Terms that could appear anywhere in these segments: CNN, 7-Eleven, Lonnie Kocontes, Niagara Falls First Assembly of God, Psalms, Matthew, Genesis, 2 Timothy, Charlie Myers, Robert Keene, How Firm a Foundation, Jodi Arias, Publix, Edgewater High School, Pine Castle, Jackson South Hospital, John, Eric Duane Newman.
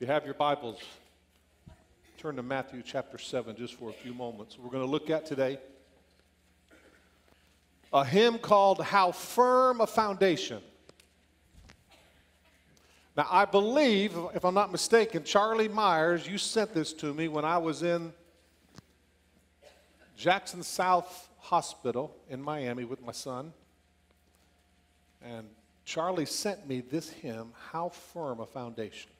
If you have your Bibles, turn to Matthew chapter 7 just for a few moments. We're going to look at today a hymn called How Firm a Foundation. Now, I believe, if I'm not mistaken, Charlie Myers, you sent this to me when I was in Jackson South Hospital in Miami with my son. And Charlie sent me this hymn, How Firm a Foundation.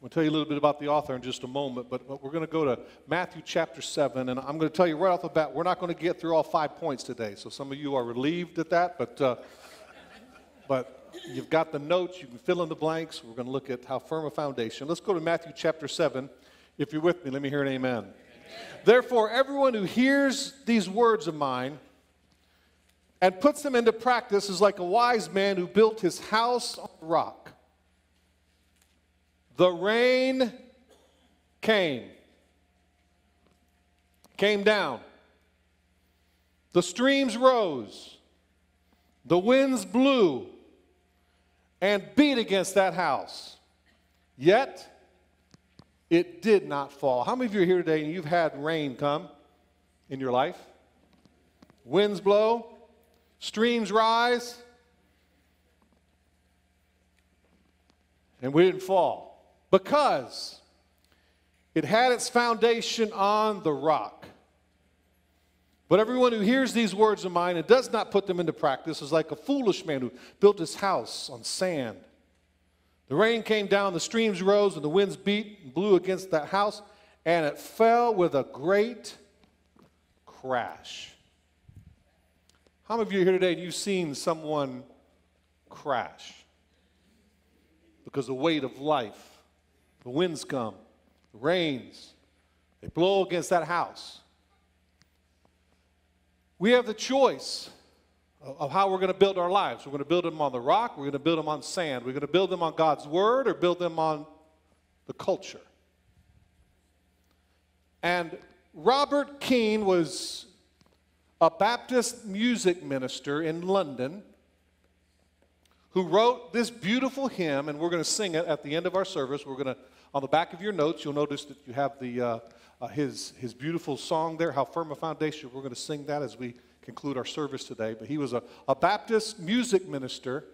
We'll tell you a little bit about the author in just a moment, but we're going to go to Matthew chapter 7, and I'm going to tell you right off the bat, we're not going to get through all 5 points today, so some of you are relieved at that, but you've got the notes, you can fill in the blanks. We're going to look at How Firm a Foundation. Let's go to Matthew chapter 7. If you're with me, let me hear an amen. Amen. Therefore, everyone who hears these words of mine and puts them into practice is like a wise man who built his house on the rock. The rain came down. The streams rose. The winds blew and beat against that house. Yet, it did not fall. How many of you are here today and you've had rain come in your life? Winds blow, streams rise, and we didn't fall. Because it had its foundation on the rock. But everyone who hears these words of mine and does not put them into practice is like a foolish man who built his house on sand. The rain came down, the streams rose, and the winds beat and blew against that house, and it fell with a great crash. How many of you are here today and you've seen someone crash? Because the weight of life. The winds come, the rains, they blow against that house. We have the choice of how we're going to build our lives. We're going to build them on the rock, we're going to build them on sand, we're going to build them on God's word, or build them on the culture. And Robert Keene was a Baptist music minister in London who wrote this beautiful hymn, and we're going to sing it at the end of our service. We're going to, on the back of your notes, you'll notice that you have the, his beautiful song there, How Firm a Foundation. We're going to sing that as we conclude our service today. But he was a Baptist music minister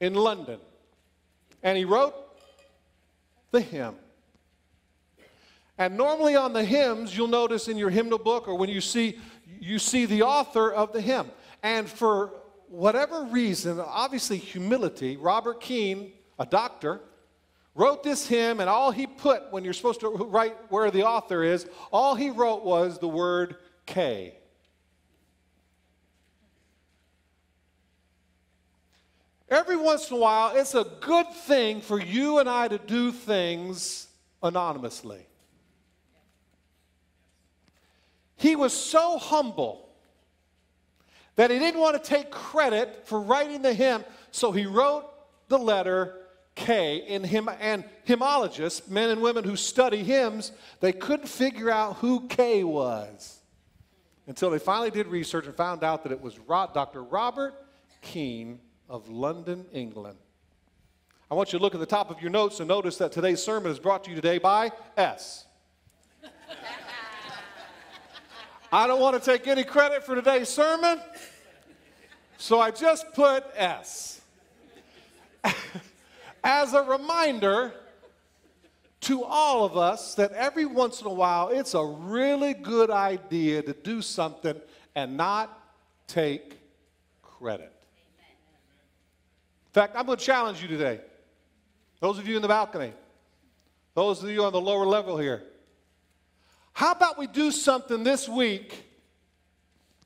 in London, and he wrote the hymn. And normally on the hymns, you'll notice in your hymnal book or when you see the author of the hymn. And for whatever reason, obviously humility, Robert Keene, a doctor, wrote this hymn, and all he put, when you're supposed to write where the author is, all he wrote was the word K. Every once in a while, it's a good thing for you and I to do things anonymously. He was so humble that he didn't want to take credit for writing the hymn, so he wrote the letter K. And hymnologists, men and women who study hymns, they couldn't figure out who K was until they finally did research and found out that it was Dr. Robert Keene of London, England. I want you to look at the top of your notes and notice that today's sermon is brought to you today by S. I don't want to take any credit for today's sermon, so I just put S. As a reminder to all of us that every once in a while, it's a really good idea to do something and not take credit. In fact, I'm going to challenge you today. Those of you in the balcony, those of you on the lower level here, how about we do something this week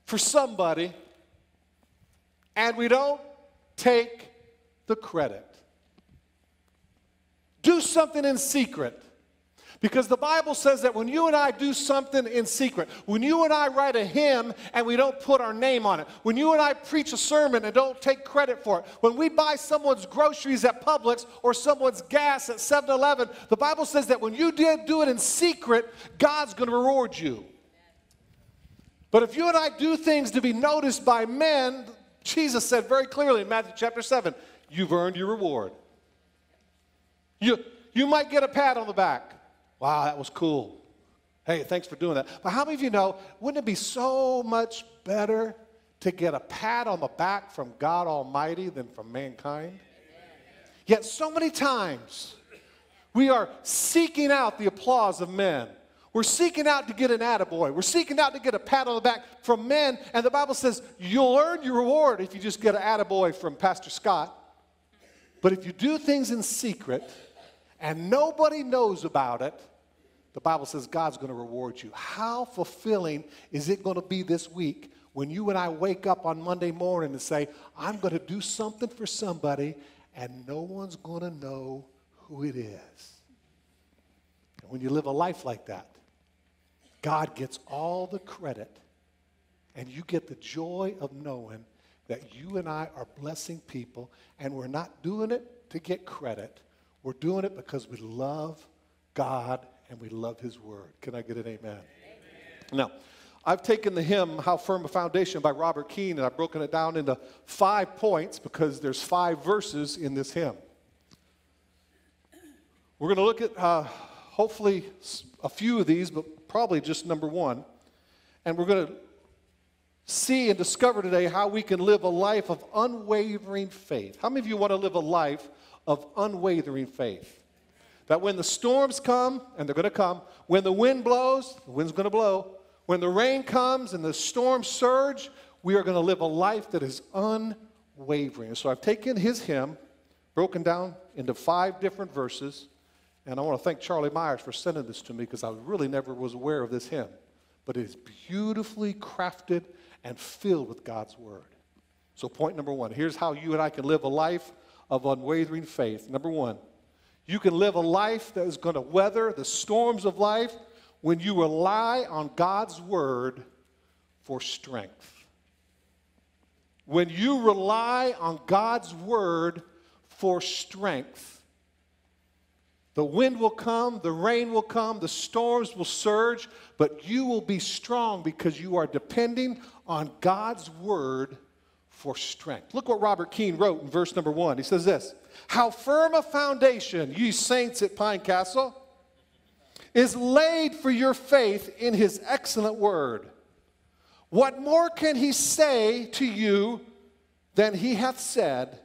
for somebody and we don't take the credit? Do something in secret. Because the Bible says that when you and I do something in secret, when you and I write a hymn and we don't put our name on it, when you and I preach a sermon and don't take credit for it, when we buy someone's groceries at Publix or someone's gas at 7-Eleven, the Bible says that when you did do it in secret, God's going to reward you. But if you and I do things to be noticed by men, Jesus said very clearly in Matthew chapter 7, you've earned your reward. You might get a pat on the back. Wow, that was cool. Hey, thanks for doing that. But how many of you know, wouldn't it be so much better to get a pat on the back from God Almighty than from mankind? Yet so many times we are seeking out the applause of men. We're seeking out to get an attaboy. We're seeking out to get a pat on the back from men. And the Bible says you'll earn your reward if you just get an attaboy from Pastor Scott. But if you do things in secret and nobody knows about it, the Bible says God's going to reward you. How fulfilling is it going to be this week when you and I wake up on Monday morning and say, I'm going to do something for somebody and no one's going to know who it is? And when you live a life like that, God gets all the credit and you get the joy of knowing that you and I are blessing people, and we're not doing it to get credit. We're doing it because we love God and we love His Word. Can I get an amen? Amen. Now, I've taken the hymn, How Firm a Foundation by Robert Keene, and I've broken it down into 5 points because there's 5 verses in this hymn. We're going to look at hopefully a few of these, but probably just number one. And we're going to see and discover today how we can live a life of unwavering faith. How many of you want to live a life of unwavering faith? That when the storms come, and they're going to come, when the wind blows, the wind's going to blow, when the rain comes and the storms surge, we are going to live a life that is unwavering. So I've taken his hymn, broken down into 5 different verses, and I want to thank Charlie Myers for sending this to me because I really never was aware of this hymn. But it is beautifully crafted and filled with God's Word. So point number one, here's how you and I can live a life of unwavering faith. Number one, you can live a life that is going to weather the storms of life when you rely on God's Word for strength. When you rely on God's Word for strength, the wind will come, the rain will come, the storms will surge, but you will be strong because you are depending on God's Word for strength. Look what Robert Keene wrote in verse number 1. He says this, "How firm a foundation, ye saints at Pine Castle, is laid for your faith in His excellent Word. What more can He say to you than He hath said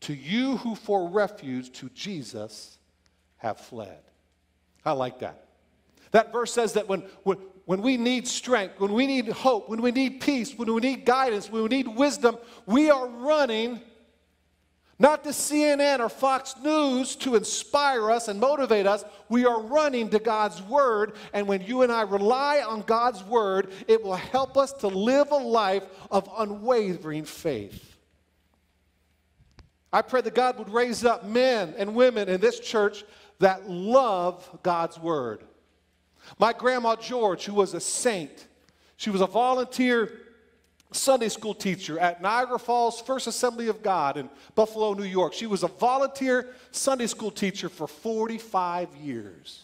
to you who for refuge to Jesus have fled?" I like that. That verse says that when we need strength, when we need hope, when we need peace, when we need guidance, when we need wisdom, we are running not to CNN or Fox News to inspire us and motivate us. We are running to God's Word, and when you and I rely on God's Word, it will help us to live a life of unwavering faith. I pray that God would raise up men and women in this church that love God's Word. My grandma George, who was a saint, she was a volunteer Sunday school teacher at Niagara Falls First Assembly of God in Buffalo, New York. She was a volunteer Sunday school teacher for 45 years.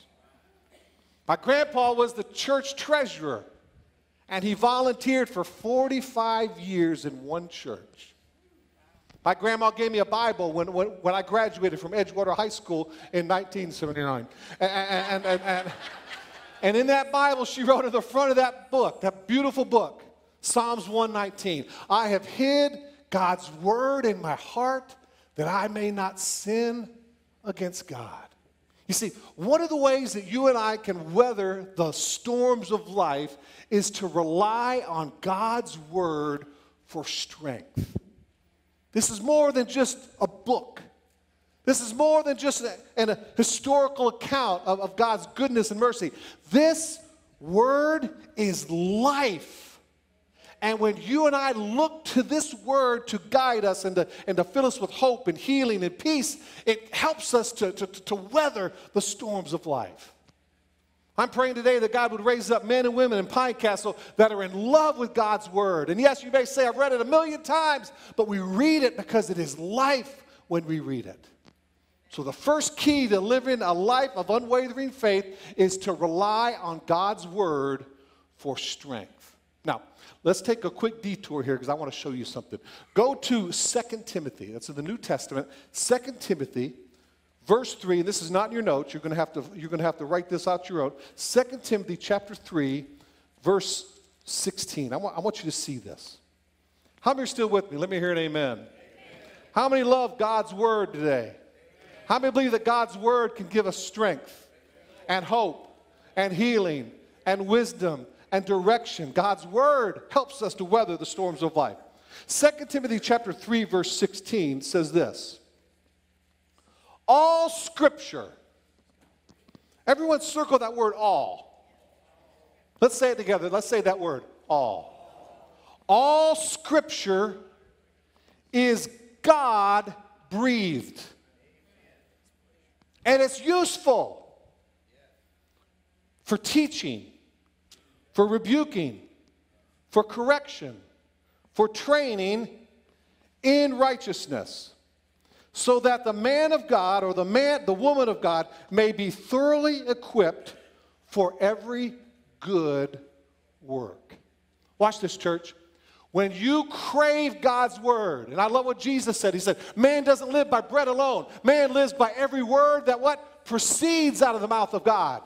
My grandpa was the church treasurer, and he volunteered for 45 years in one church. My grandma gave me a Bible when I graduated from Edgewater High School in 1979. And in that Bible, she wrote in the front of that book, that beautiful book, Psalms 119, "I have hid God's Word in my heart that I may not sin against God." You see, one of the ways that you and I can weather the storms of life is to rely on God's Word for strength. This is more than just a book. This is more than just a historical account of God's goodness and mercy. This Word is life. And when you and I look to this Word to guide us and to fill us with hope and healing and peace, it helps us to weather the storms of life. I'm praying today that God would raise up men and women in Pine Castle that are in love with God's Word. And yes, you may say, I've read it 1,000,000 times, but we read it because it is life when we read it. So the first key to living a life of unwavering faith is to rely on God's Word for strength. Now, Let's take a quick detour here because I want to show you something. Go to 2 Timothy. That's in the New Testament. 2 Timothy, verse 3, and this is not in your notes. You're going to have to write this out your own. 2 Timothy chapter 3, verse 16. I want you to see this. How many are still with me? Let me hear an amen. Amen. How many love God's word today? Amen. How many believe that God's word can give us strength and hope and healing and wisdom and direction? God's word helps us to weather the storms of life. 2 Timothy chapter 3, verse 16 says this. All scripture. Everyone circle that word all. Let's say it together. Let's say that word all. All scripture is God-breathed. And it's useful for teaching, for rebuking, for correction, for training in righteousness, so that the man of God or the woman of God may be thoroughly equipped for every good work. Watch this, church. When you crave God's word, and I love what Jesus said. He said, man doesn't live by bread alone. Man lives by every word that what? Proceeds out of the mouth of God.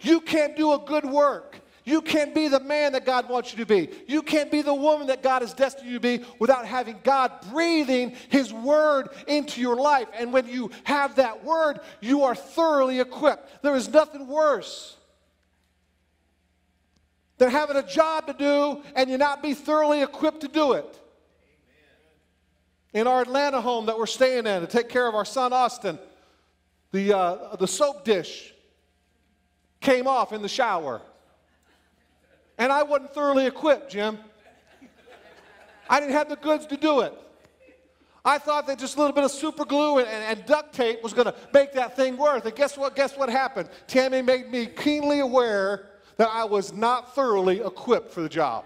You can't do a good work. You can't be the man that God wants you to be. You can't be the woman that God has destined you to be without having God breathing his word into your life. And when you have that word, you are thoroughly equipped. There is nothing worse than having a job to do and you not be thoroughly equipped to do it. Amen. In our Atlanta home that we're staying in to take care of our son Austin, the soap dish came off in the shower. And I wasn't thoroughly equipped, Jim. I didn't have the goods to do it. I thought that just a little bit of super glue and duct tape was going to make that thing work. And guess what happened? Tammy made me keenly aware that I was not thoroughly equipped for the job.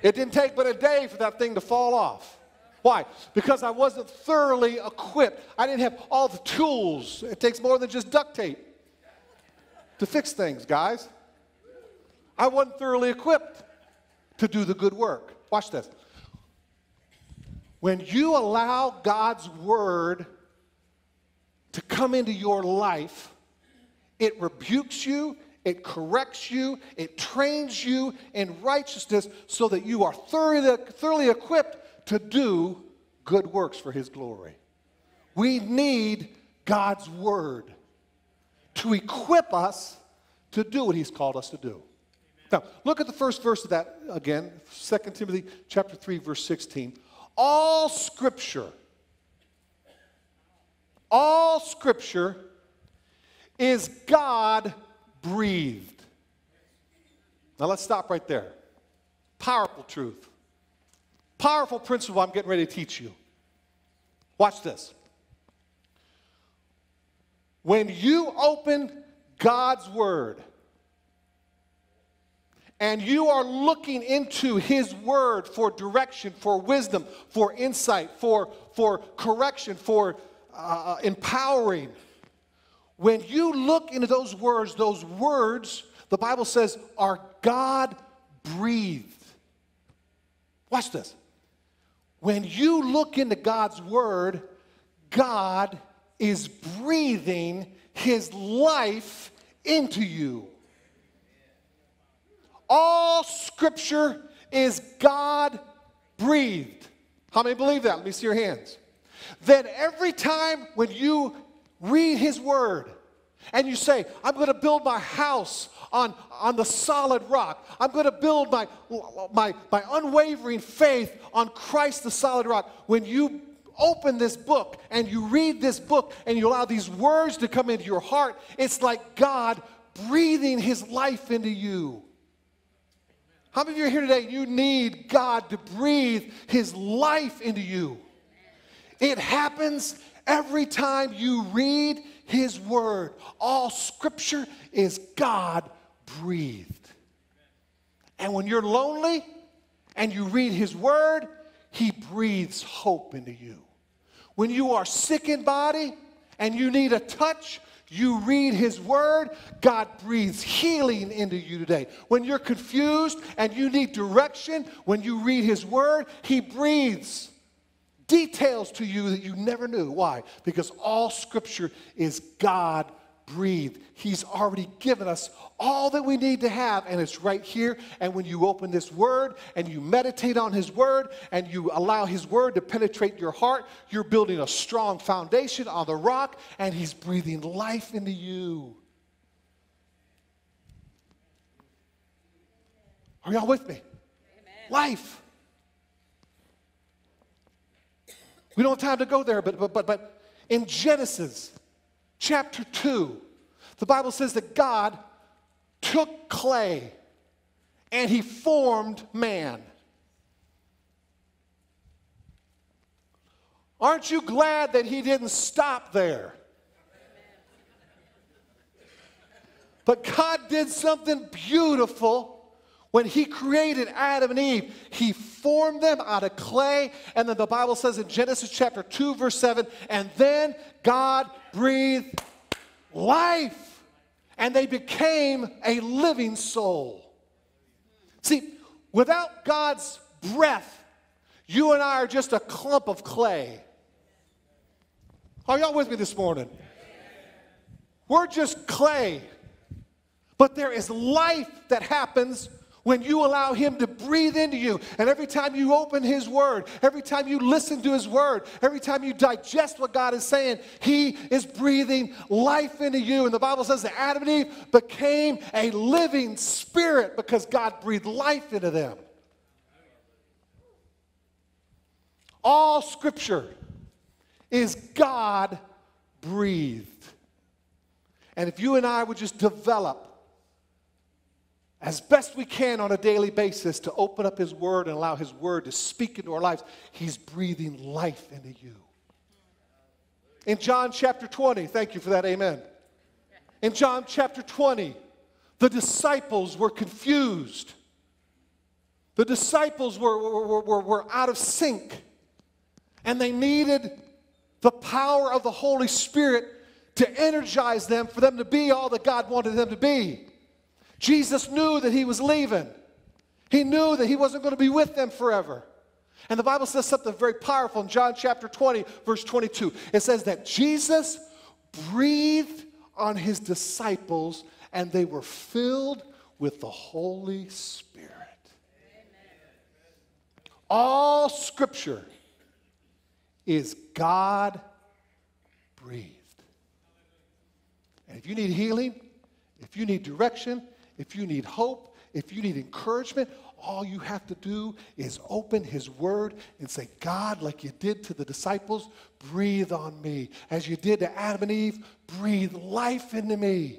It didn't take but a day for that thing to fall off. Why? Because I wasn't thoroughly equipped. I didn't have all the tools. It takes more than just duct tape to fix things, guys. I wasn't thoroughly equipped to do the good work. Watch this. When you allow God's word to come into your life, it rebukes you. It corrects you, it trains you in righteousness so that you are thoroughly equipped to do good works for his glory. We need God's word to equip us to do what he's called us to do. Amen. Now, look at the first verse of that again, 2 Timothy chapter 3, verse 16. All scripture is God breathed. Now let's stop right there. Powerful truth. Powerful principle I'm getting ready to teach you. Watch this. When you open God's word and you are looking into his word for direction, for wisdom, for insight, for correction, for empowering, when you look into those words, the Bible says, are God-breathed. Watch this. When you look into God's word, God is breathing his life into you. All scripture is God-breathed. How many believe that? Let me see your hands. Then every time when you read his word, and you say, I'm going to build my house on the solid rock. I'm going to build my unwavering faith on Christ, the solid rock. When you open this book, and you read this book, and you allow these words to come into your heart, it's like God breathing his life into you. How many of you are here today, you need God to breathe his life into you? It happens every time you read his word. All scripture is God-breathed. And when you're lonely and you read his word, he breathes hope into you. When you are sick in body and you need a touch, You read his word, God breathes healing into you today. When you're confused and you need direction, when you read his word, he breathes details to you that you never knew. Why? Because all scripture is God-breathed. He's already given us all that we need to have, and it's right here. And when you open this word and you meditate on his word and you allow his word to penetrate your heart, you're building a strong foundation on the rock, and he's breathing life into you. Are y'all with me? Amen. Life. We don't have time to go there, but in Genesis chapter 2, the Bible says that God took clay and he formed man. Aren't you glad that he didn't stop there? But God did something beautiful. When he created Adam and Eve, he formed them out of clay. And then the Bible says in Genesis chapter 2, verse 7, and then God breathed life, and they became a living soul. See, without God's breath, you and I are just a clump of clay. Are y'all with me this morning? We're just clay. But there is life that happens when you allow him to breathe into you. And every time you open his word, every time you listen to his word, every time you digest what God is saying, he is breathing life into you. And the Bible says that Adam and Eve became a living spirit because God breathed life into them. All scripture is God breathed. And if you and I would just develop as best we can on a daily basis to open up his word and allow his word to speak into our lives, he's breathing life into you. In John chapter 20, thank you for that, amen. In John chapter 20, the disciples were confused. The disciples were out of sync, and they needed the power of the Holy Spirit to energize them, for them to be all that God wanted them to be. Jesus knew that he was leaving. He knew that he wasn't going to be with them forever. And the Bible says something very powerful in John chapter 20, verse 22. It says that Jesus breathed on his disciples, and they were filled with the Holy Spirit. Amen. All scripture is God-breathed. And if you need healing, if you need direction, if you need hope, if you need encouragement, all you have to do is open his word and say, God, like you did to the disciples, breathe on me. As you did to Adam and Eve, breathe life into me.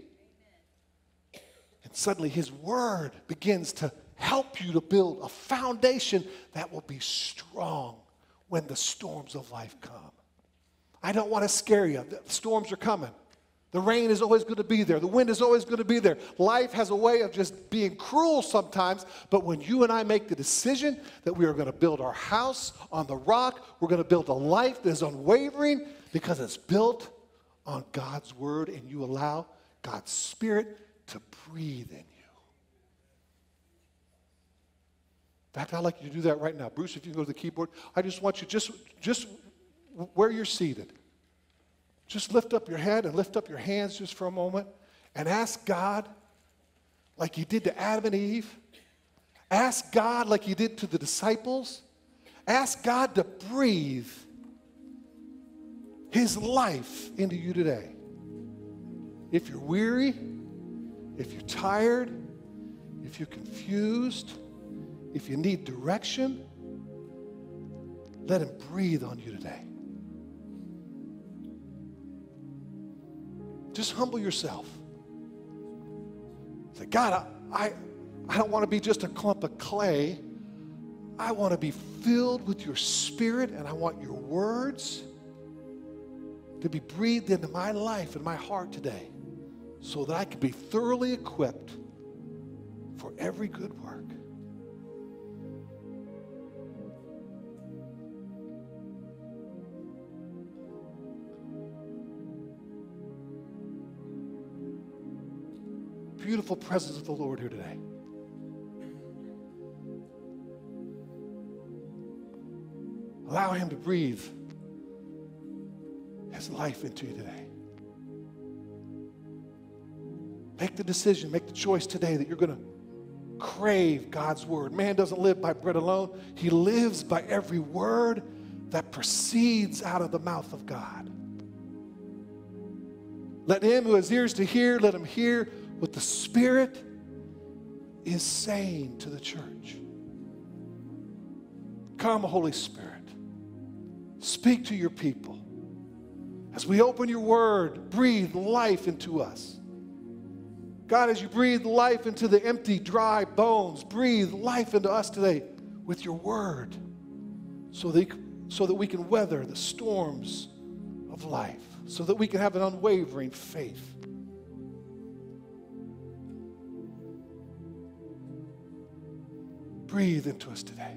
And suddenly his word begins to help you to build a foundation that will be strong when the storms of life come. I don't want to scare you. The storms are coming. The rain is always going to be there. The wind is always going to be there. Life has a way of just being cruel sometimes, but when you and I make the decision that we are going to build our house on the rock, we're going to build a life that is unwavering because it's built on God's word, and you allow God's Spirit to breathe in you. In fact, I'd like you to do that right now. Bruce, if you can go to the keyboard, I just want you, just where you're seated, just lift up your head and lift up your hands just for a moment and ask God, like you did to Adam and Eve, ask God like you did to the disciples, ask God to breathe his life into you today. If you're weary, if you're tired, if you're confused, if you need direction, let him breathe on you today. Just humble yourself. Say, God, I don't want to be just a clump of clay. I want to be filled with your Spirit, and I want your words to be breathed into my life and my heart today so that I can be thoroughly equipped for every good work. beautiful presence of the Lord here today. Allow him to breathe his life into you today. Make the decision, make the choice today that you're going to crave God's word. Man doesn't live by bread alone. He lives by every word that proceeds out of the mouth of God. Let him who has ears to hear, let him hear what the Spirit is saying to the church. Come, Holy Spirit. Speak to your people. As we open your word, breathe life into us. God, as you breathe life into the empty, dry bones, breathe life into us today with your word so that we can weather the storms of life, so that we can have an unwavering faith. Breathe into us today.